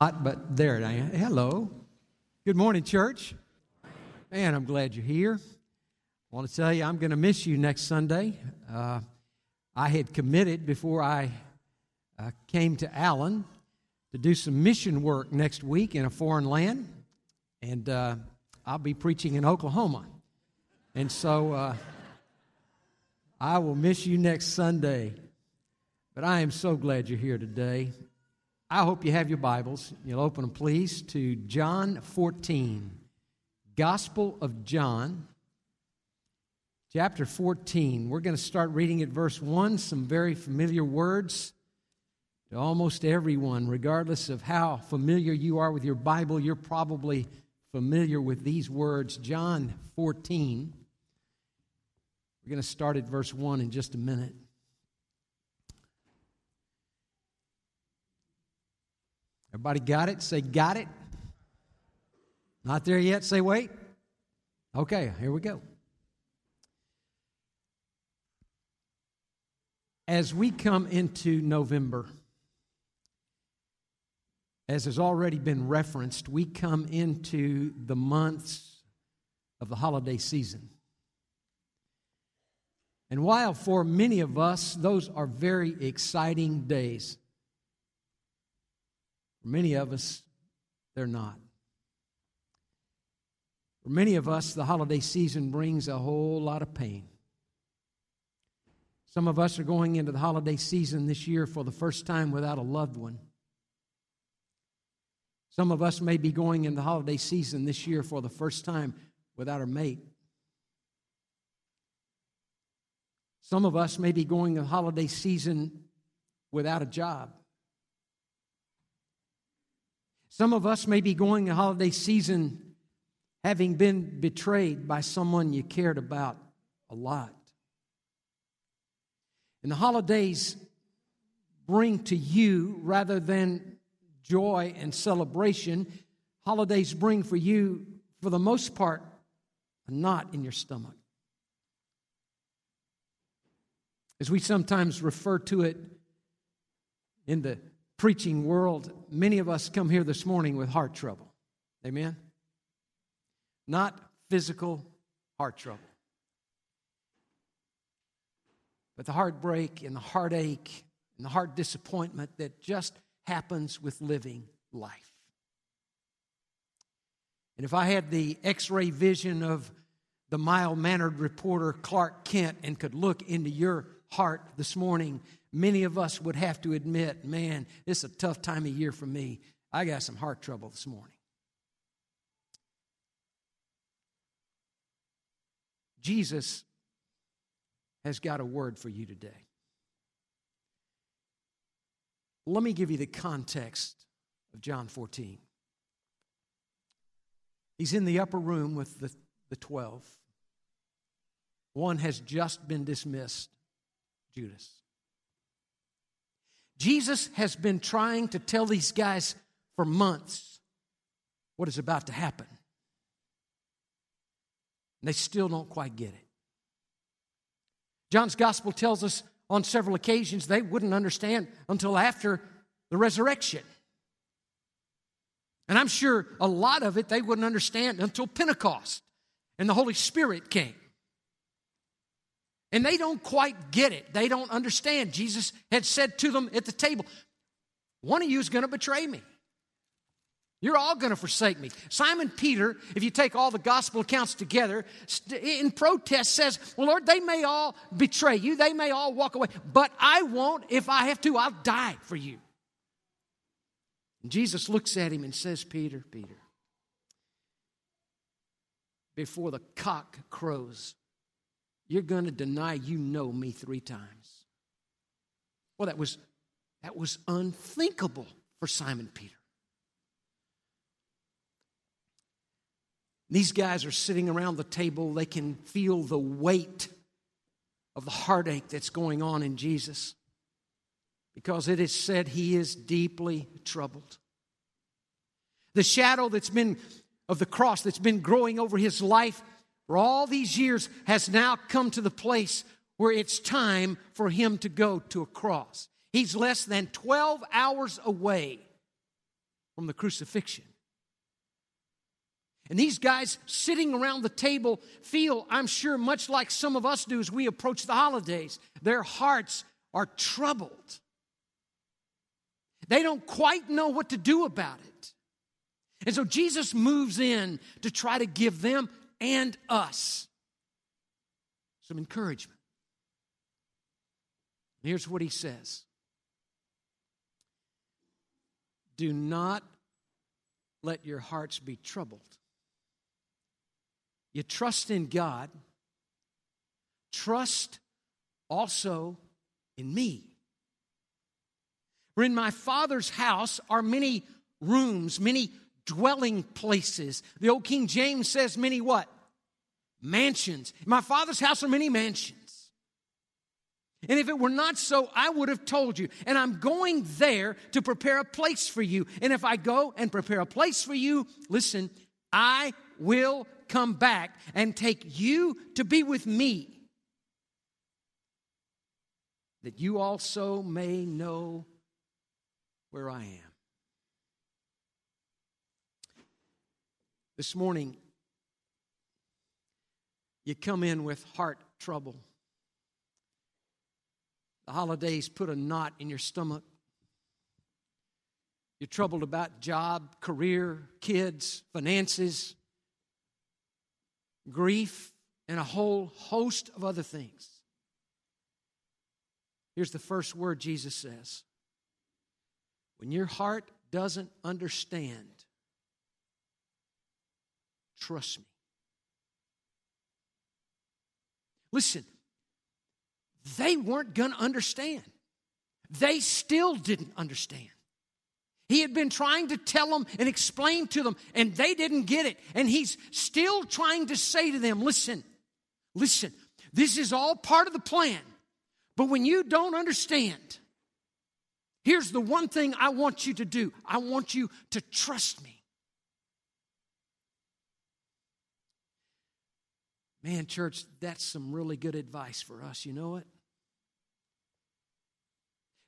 hot, but there I am. Hello. Good morning, church. Man, I'm glad you're here. I want to tell you, I'm going to miss you next Sunday. I had committed before I came to Allen to do some mission work next week in a foreign land, and I'll be preaching in Oklahoma. And so I will miss you next Sunday. But I am so glad you're here today. I hope you have your Bibles. You'll open them, please, to John 14, Gospel of John, chapter 14. We're going to start reading at verse 1, some very familiar words to almost everyone. Regardless of how familiar you are with your Bible, you're probably familiar with these words. John 14. We're going to start at verse 1 in just a minute. Everybody got it? Say, got it. Not there yet? Say, wait. Okay, here we go. As we come into November, as has already been referenced, we come into the months of the holiday season. And while for many of us, those are very exciting days, for many of us, they're not. For many of us, the holiday season brings a whole lot of pain. Some of us are going into the holiday season this year for the first time without a loved one. Some of us may be going into the holiday season this year for the first time without a mate. Some of us may be going into the holiday season without a job. Some of us may be going the holiday season having been betrayed by someone you cared about a lot. And the holidays bring to you, rather than joy and celebration, holidays bring for you, for the most part, a knot in your stomach. As we sometimes refer to it in the preaching world, many of us come here this morning with heart trouble. Amen? Not physical heart trouble, but the heartbreak and the heartache and the heart disappointment that just happens with living life. And if I had the X-ray vision of the mild-mannered reporter Clark Kent and could look into your heart this morning, many of us would have to admit, man, this is a tough time of year for me. I got some heart trouble this morning. Jesus has got a word for you today. Let me give you the context of John 14. He's in the upper room with the 12. One has just been dismissed, Judas. Jesus has been trying to tell these guys for months what is about to happen. And they still don't quite get it. John's gospel tells us on several occasions they wouldn't understand until after the resurrection. And I'm sure a lot of it they wouldn't understand until Pentecost and the Holy Spirit came. And they don't quite get it. They don't understand. Jesus had said to them at the table, one of you is going to betray me. You're all going to forsake me. Simon Peter, if you take all the gospel accounts together, in protest says, well, Lord, they may all betray you. They may all walk away. But I won't. If I have to, I'll die for you. And Jesus looks at him and says, Peter, Peter, before the cock crows, you're going to deny you know me 3 times. Well, that was unthinkable for Simon Peter. These guys are sitting around the table. They can feel the weight of the heartache that's going on in Jesus because it is said he is deeply troubled. The shadow that's been of the cross that's been growing over his life for all these years has now come to the place where it's time for him to go to a cross. He's less than 12 hours away from the crucifixion. And these guys sitting around the table feel, I'm sure, much like some of us do as we approach the holidays. Their hearts are troubled. They don't quite know what to do about it. And so Jesus moves in to try to give them and us some encouragement. Here's what he says. Do not let your hearts be troubled. You trust in God. Trust also in me. For in my Father's house are many rooms, many dwelling places. The old King James says many what? Mansions. In my Father's house are many mansions. And if it were not so, I would have told you. And I'm going there to prepare a place for you. And if I go and prepare a place for you, listen, I will come back and take you to be with me, that you also may know where I am. This morning, you come in with heart trouble. The holidays put a knot in your stomach. You're troubled about job, career, kids, finances, grief, and a whole host of other things. Here's the first word Jesus says. When your heart doesn't understand, trust me. Listen, they weren't going to understand. They still didn't understand. He had been trying to tell them and explain to them, and they didn't get it. And he's still trying to say to them, listen, this is all part of the plan. But when you don't understand, here's the one thing I want you to do. I want you to trust me. Man, church, that's some really good advice for us. You know it?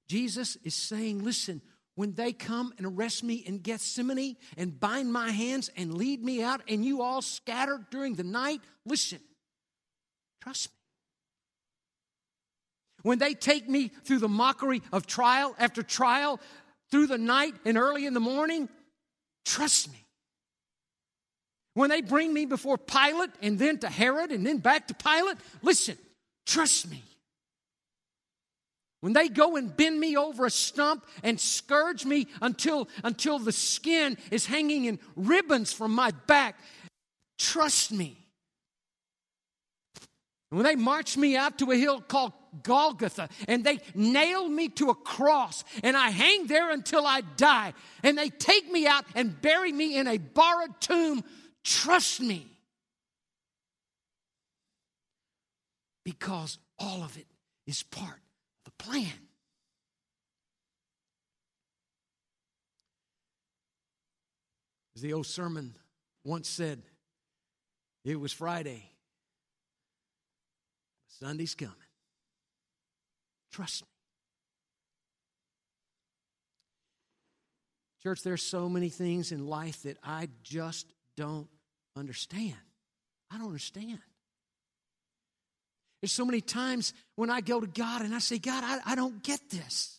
Jesus is saying, listen, when they come and arrest me in Gethsemane and bind my hands and lead me out and you all scatter during the night, listen, trust me. When they take me through the mockery of trial after trial, through the night and early in the morning, trust me. When they bring me before Pilate and then to Herod and then back to Pilate, listen, trust me. When they go and bend me over a stump and scourge me until the skin is hanging in ribbons from my back, trust me. And when they march me out to a hill called Golgotha and they nail me to a cross and I hang there until I die and they take me out and bury me in a borrowed tomb, trust me. Because all of it is part of the plan. As the old sermon once said, it was Friday. Sunday's coming. Trust me. Church, there's so many things in life that I just don't understand. I don't understand. There's so many times when I go to God and I say, God, I don't get this.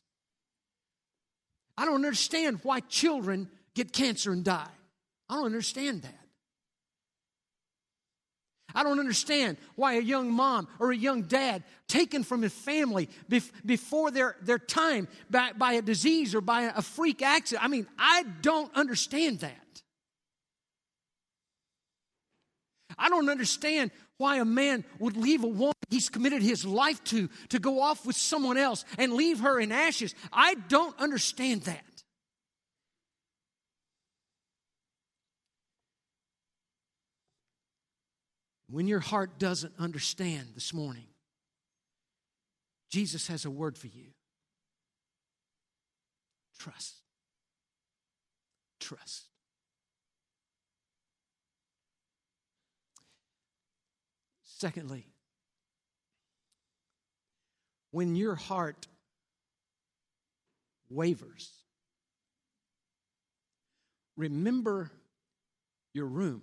I don't understand why children get cancer and die. I don't understand that. I don't understand why a young mom or a young dad taken from his family before their time by a disease or by a freak accident. I mean, I don't understand that. I don't understand why a man would leave a woman he's committed his life to go off with someone else and leave her in ashes. I don't understand that. When your heart doesn't understand this morning, Jesus has a word for you. Trust. Trust. Secondly, when your heart wavers, remember your room.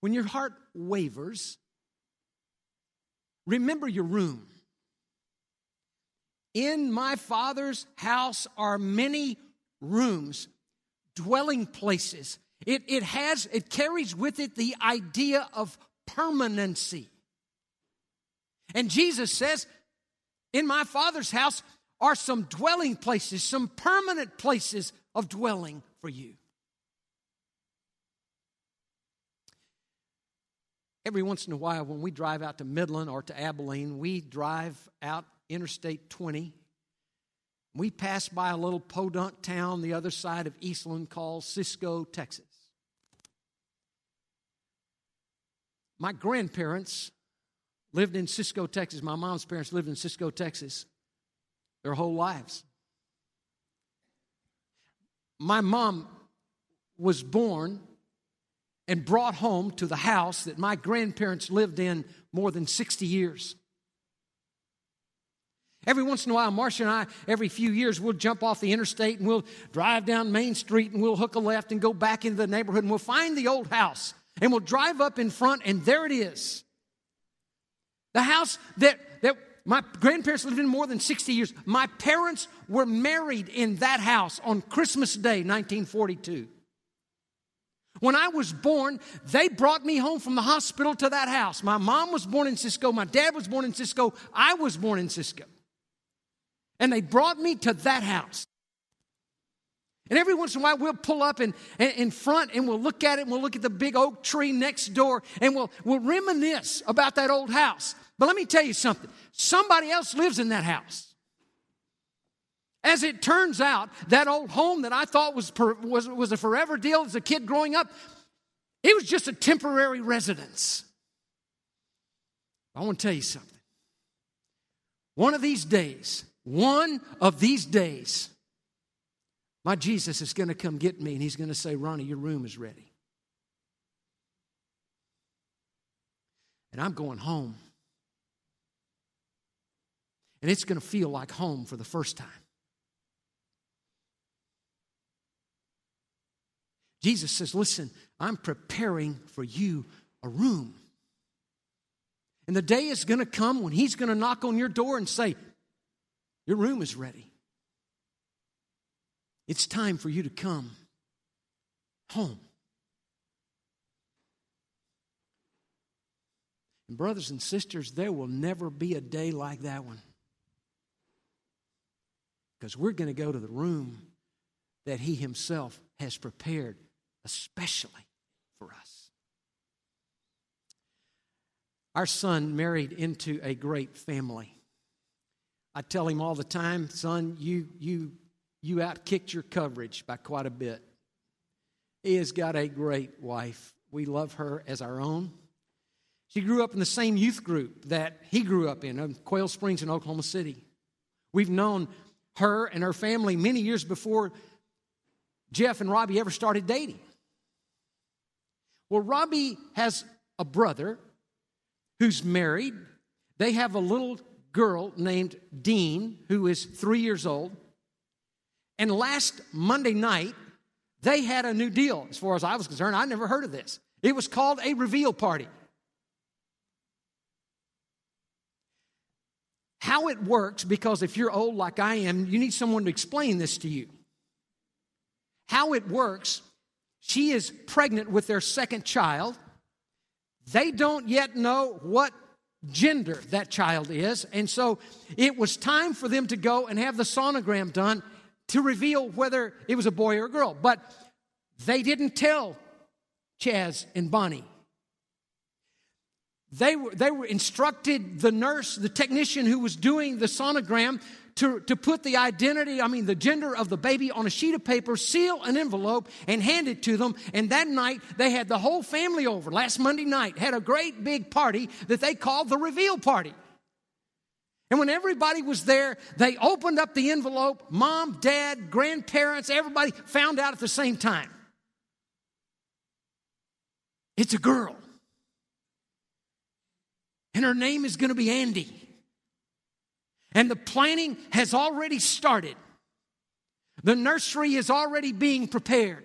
When your heart wavers, remember your room. In my Father's house are many rooms, dwelling places. It carries with it the idea of permanency. And Jesus says, in my Father's house are some dwelling places, some permanent places of dwelling for you. Every once in a while, when we drive out to Midland or to Abilene, we drive out Interstate 20. We pass by a little podunk town the other side of Eastland called Cisco, Texas. My grandparents lived in Cisco, Texas. My mom's parents lived in Cisco, Texas their whole lives. My mom was born and brought home to the house that my grandparents lived in more than 60 years. Every once in a while, Marcia and I, every few years, we'll jump off the interstate and we'll drive down Main Street and we'll hook a left and go back into the neighborhood and we'll find the old house and we'll drive up in front and there it is. The house that my grandparents lived in more than 60 years. My parents were married in that house on Christmas Day, 1942. When I was born, they brought me home from the hospital to that house. My mom was born in Cisco. My dad was born in Cisco. I was born in Cisco. And they brought me to that house. And every once in a while, we'll pull up in front and we'll look at it and we'll look at the big oak tree next door and we'll reminisce about that old house. But let me tell you something. Somebody else lives in that house. As it turns out, that old home that I thought was a forever deal as a kid growing up, it was just a temporary residence. I want to tell you something. One of these days, my Jesus is going to come get me and he's going to say, Ronnie, your room is ready. And I'm going home. And it's going to feel like home for the first time. Jesus says, listen, I'm preparing for you a room. And the day is going to come when he's going to knock on your door and say, your room is ready. It's time for you to come home. And brothers and sisters, there will never be a day like that one. Because we're going to go to the room that he himself has prepared especially for us. Our son married into a great family. I tell him all the time, son, you outkicked your coverage by quite a bit. He has got a great wife. We love her as our own. She grew up in the same youth group that he grew up in Quail Springs in Oklahoma City. We've known her and her family many years before Jeff and Robbie ever started dating. Well, Robbie has a brother who's married. They have a little girl named Dean who is 3 years old. And last Monday night, they had a new deal. As far as I was concerned, I never heard of this. It was called a reveal party. How it works, because if you're old like I am, you need someone to explain this to you. How it works, she is pregnant with their second child. They don't yet know what gender that child is. And so it was time for them to go and have the sonogram done to reveal whether it was a boy or a girl. But they didn't tell Chaz and Bonnie. They were instructed the nurse, the technician who was doing the sonogram, to put the the gender of the baby on a sheet of paper, seal an envelope, and hand it to them. And that night, they had the whole family over. Last Monday night, had a great big party that they called the reveal party. And when everybody was there, they opened up the envelope. Mom, dad, grandparents, everybody found out at the same time. It's a girl. And her name is going to be Andy. And the planning has already started. The nursery is already being prepared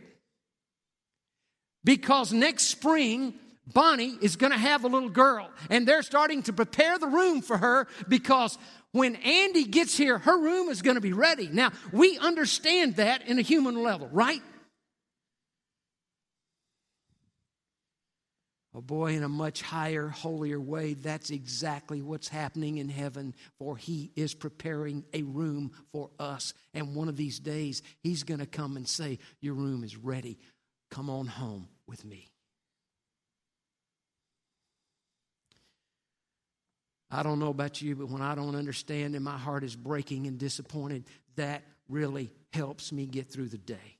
because next spring, Bonnie is going to have a little girl, and they're starting to prepare the room for her because when Andy gets here, her room is going to be ready. Now, we understand that in a human level, right? Oh boy, in a much higher, holier way, that's exactly what's happening in heaven, for he is preparing a room for us. And one of these days, he's going to come and say, your room is ready. Come on home with me. I don't know about you, but when I don't understand and my heart is breaking and disappointed, that really helps me get through the day.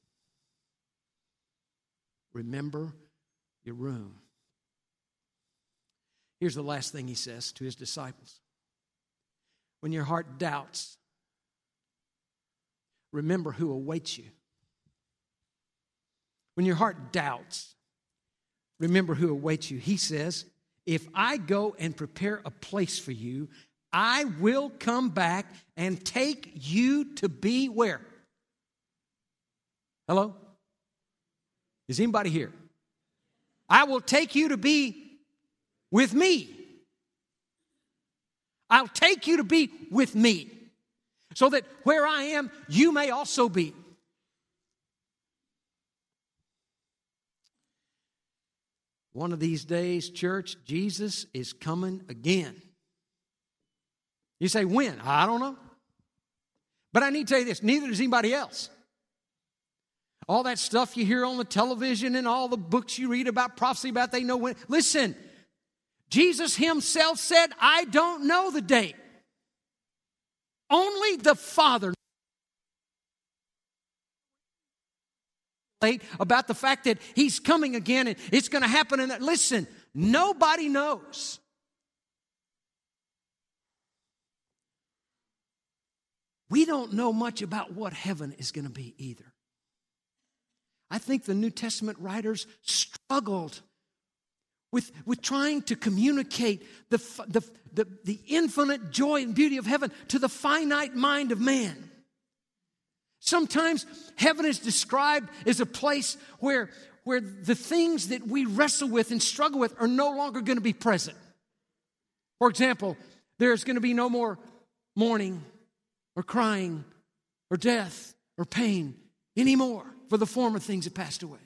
Remember your room. Here's the last thing he says to his disciples. When your heart doubts, remember who awaits you. When your heart doubts, remember who awaits you. He says, if I go and prepare a place for you, I will come back and take you to be where? Hello? Is anybody here? I will take you to be with me. I'll take you to be with me so that where I am, you may also be. One of these days, church, Jesus is coming again. You say, when? I don't know. But I need to tell you this, neither does anybody else. All that stuff you hear on the television and all the books you read about prophecy about, they know when. Listen, Jesus himself said, I don't know the date. Only the Father knows. About the fact that he's coming again and it's going to happen. And listen, nobody knows. We don't know much about what heaven is going to be either. I think the New Testament writers struggled with trying to communicate the infinite joy and beauty of heaven to the finite mind of man. Sometimes heaven is described as a place where the things that we wrestle with and struggle with are no longer going to be present. For example, there's going to be no more mourning or crying or death or pain anymore, for the former things have passed away.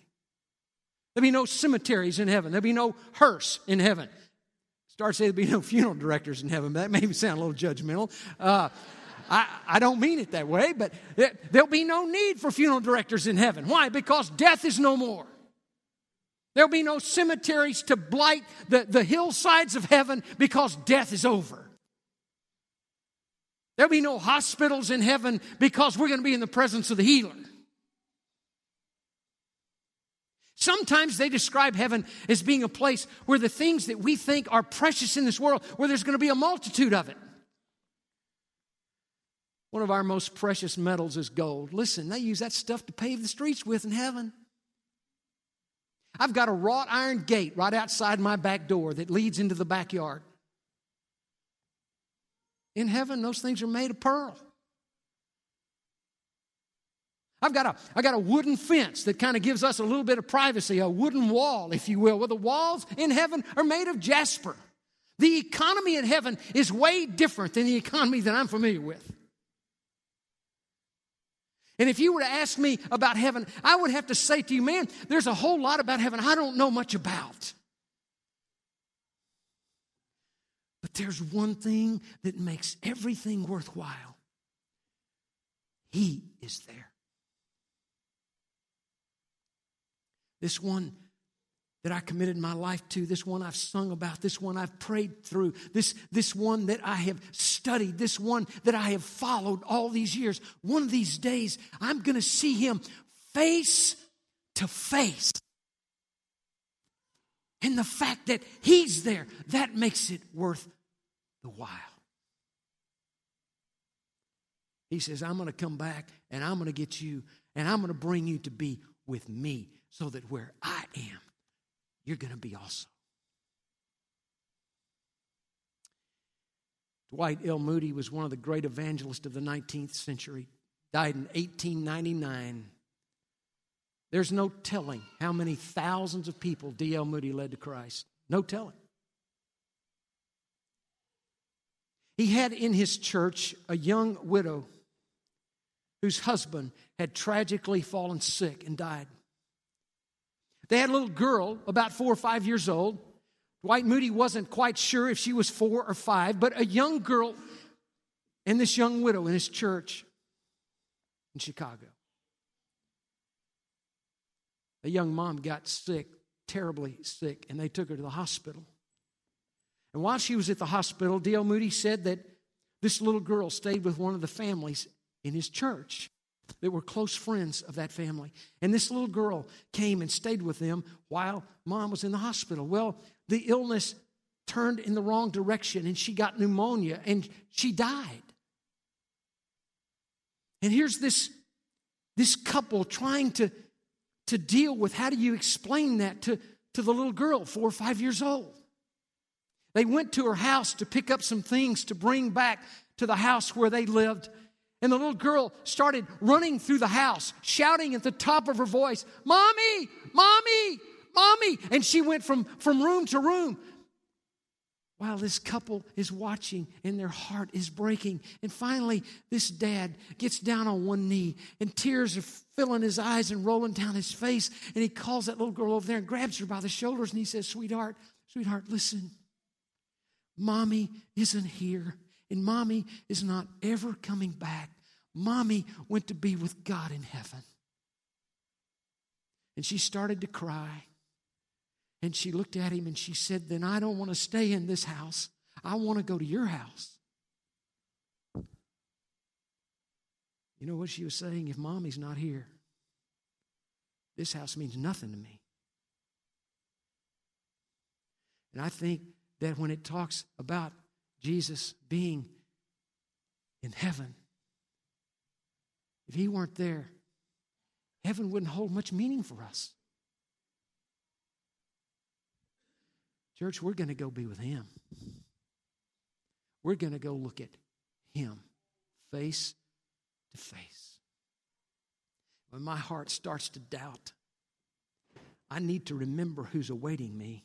There'll be no cemeteries in heaven. There'll be no hearse in heaven. Start saying there'll be no funeral directors in heaven, but that made me sound a little judgmental. I don't mean it that way, but there'll be no need for funeral directors in heaven. Why? Because death is no more. There'll be no cemeteries to blight the hillsides of heaven because death is over. There'll be no hospitals in heaven because we're going to be in the presence of the healer. Sometimes they describe heaven as being a place where the things that we think are precious in this world, where there's going to be a multitude of it. One of our most precious metals is gold. Listen, they use that stuff to pave the streets with in heaven. I've got a wrought iron gate right outside my back door that leads into the backyard. In heaven, those things are made of pearl. I've got a wooden fence that kind of gives us a little bit of privacy, a wooden wall, if you will. Well, the walls in heaven are made of jasper. The economy in heaven is way different than the economy that I'm familiar with. And if you were to ask me about heaven, I would have to say to you, man, there's a whole lot about heaven I don't know much about. But there's one thing that makes everything worthwhile. He is there. This one that I committed my life to, this one I've sung about, this one I've prayed through, this one that I have studied, this one that I have followed all these years. One of these days, I'm going to see him face to face. And the fact that he's there, that makes it worth the while. He says, I'm going to come back and I'm going to get you and I'm going to bring you to be with me so that where I am, you're going to be awesome. Dwight L. Moody was one of the great evangelists of the 19th century. died in 1899. There's no telling how many thousands of people D.L. Moody led to Christ. No telling. He had in his church a young widow whose husband had tragically fallen sick and died. They had a little girl, about 4 or 5 years old. Dwight Moody wasn't quite sure if she was 4 or 5, but a young girl and this young widow in his church in Chicago. The young mom got sick, terribly sick, and they took her to the hospital. And while she was at the hospital, D.L. Moody said that this little girl stayed with one of the families in his church that were close friends of that family. And this little girl came and stayed with them while mom was in the hospital. Well, the illness turned in the wrong direction, and she got pneumonia, and she died. And here's this couple trying to deal with how do you explain that to the little girl, 4 or 5 years old. They went to her house to pick up some things to bring back to the house where they lived. And the little girl started running through the house, shouting at the top of her voice, "Mommy, Mommy, Mommy." And she went from room to room while this couple is watching and their heart is breaking. And finally, this dad gets down on one knee and tears are filling his eyes and rolling down his face. And he calls that little girl over there and grabs her by the shoulders and he says, Sweetheart, listen, Mommy isn't here. And Mommy is not ever coming back. Mommy went to be with God in heaven. And she started to cry. And she looked at him and she said, "Then I don't want to stay in this house. I want to go to your house." You know what she was saying? If Mommy's not here, this house means nothing to me. And I think that when it talks about Jesus being in heaven, if he weren't there, heaven wouldn't hold much meaning for us. Church, we're going to go be with him. We're going to go look at him face to face. When my heart starts to doubt, I need to remember who's awaiting me,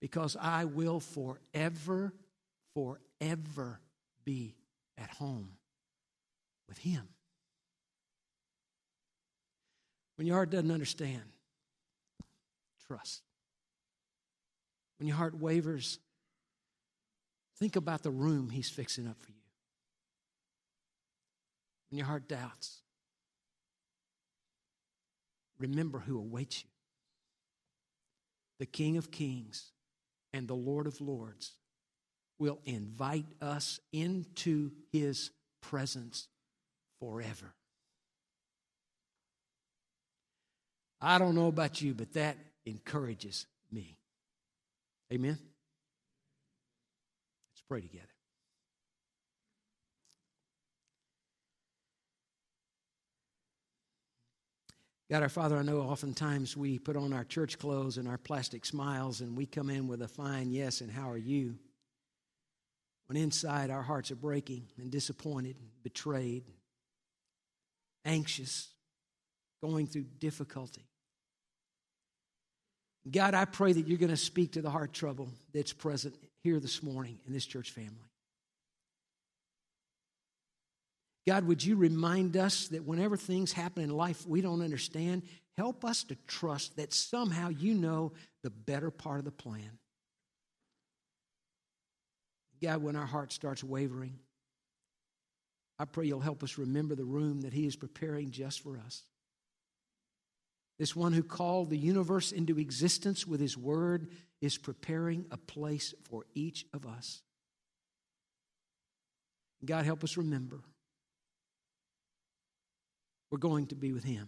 because I will forever be at home with him. When your heart doesn't understand, trust. When your heart wavers, think about the room he's fixing up for you. When your heart doubts, remember who awaits you. The King of Kings and the Lord of Lords will invite us into his presence forever. I don't know about you, but that encourages me. Amen? Let's pray together. God, our Father, I know oftentimes we put on our church clothes and our plastic smiles and we come in with a fine yes and how are you, when inside our hearts are breaking and disappointed, betrayed, anxious, going through difficulty. God, I pray that you're going to speak to the heart trouble that's present here this morning in this church family. God, would you remind us that whenever things happen in life we don't understand, help us to trust that somehow you know the better part of the plan. God, when our heart starts wavering, I pray you'll help us remember the room that he is preparing just for us. This one who called the universe into existence with his word is preparing a place for each of us. God, help us remember we're going to be with him.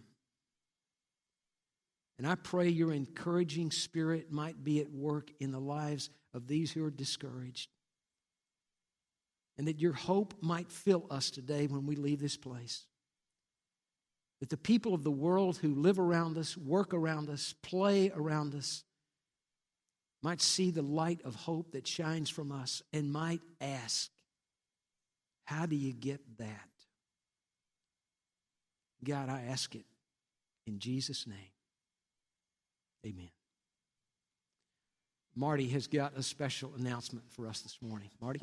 And I pray your encouraging spirit might be at work in the lives of these who are discouraged, and that your hope might fill us today when we leave this place. That the people of the world who live around us, work around us, play around us, might see the light of hope that shines from us and might ask, How do you get that? God, I ask it in Jesus' name. Amen. Marty has got a special announcement for us this morning. Marty?